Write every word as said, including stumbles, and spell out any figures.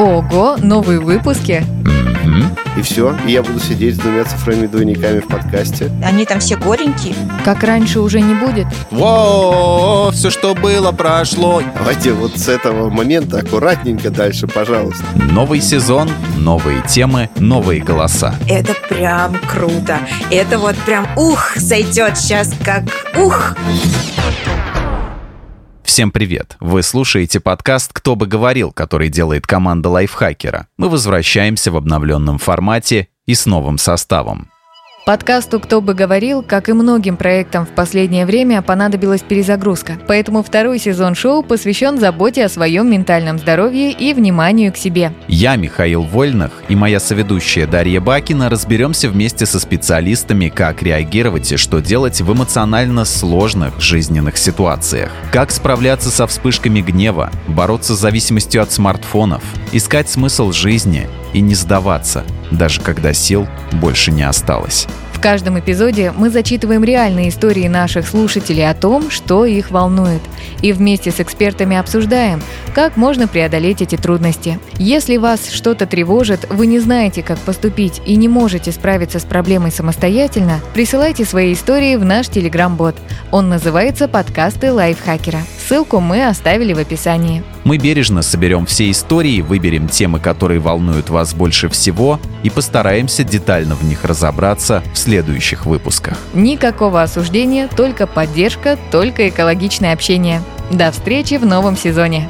Ого, новые выпуски. И все, и я буду сидеть с двумя цифровыми двойниками в подкасте. Они там все горенькие. Как раньше уже не будет. Во, все, что было, прошло. Давайте вот с этого момента аккуратненько дальше, пожалуйста. Новый сезон, новые темы, новые голоса. Это прям круто. Это вот прям ух, зайдет сейчас как ух. Всем привет! Вы слушаете подкаст «Кто бы говорил», который делает команда Лайфхакера. Мы возвращаемся в обновленном формате и с новым составом. Подкасту «Кто бы говорил», как и многим проектам в последнее время, понадобилась перезагрузка. Поэтому второй сезон шоу посвящен заботе о своем ментальном здоровье и вниманию к себе. Я, Михаил Вольных, и моя соведущая Дарья Бакина разберемся вместе со специалистами, как реагировать и что делать в эмоционально сложных жизненных ситуациях. Как справляться со вспышками гнева, бороться с зависимостью от смартфонов, искать смысл жизни и не сдаваться, даже когда сил больше не осталось. В каждом эпизоде мы зачитываем реальные истории наших слушателей о том, что их волнует. И вместе с экспертами обсуждаем, как можно преодолеть эти трудности. Если вас что-то тревожит, вы не знаете, как поступить и не можете справиться с проблемой самостоятельно, присылайте свои истории в наш Telegram-бот. Он называется «Подкасты Лайфхакера». Ссылку мы оставили в описании. Мы бережно соберем все истории, выберем темы, которые волнуют вас больше всего, и постараемся детально в них разобраться в следующих выпусках. Никакого осуждения, только поддержка, только экологичное общение. До встречи в новом сезоне!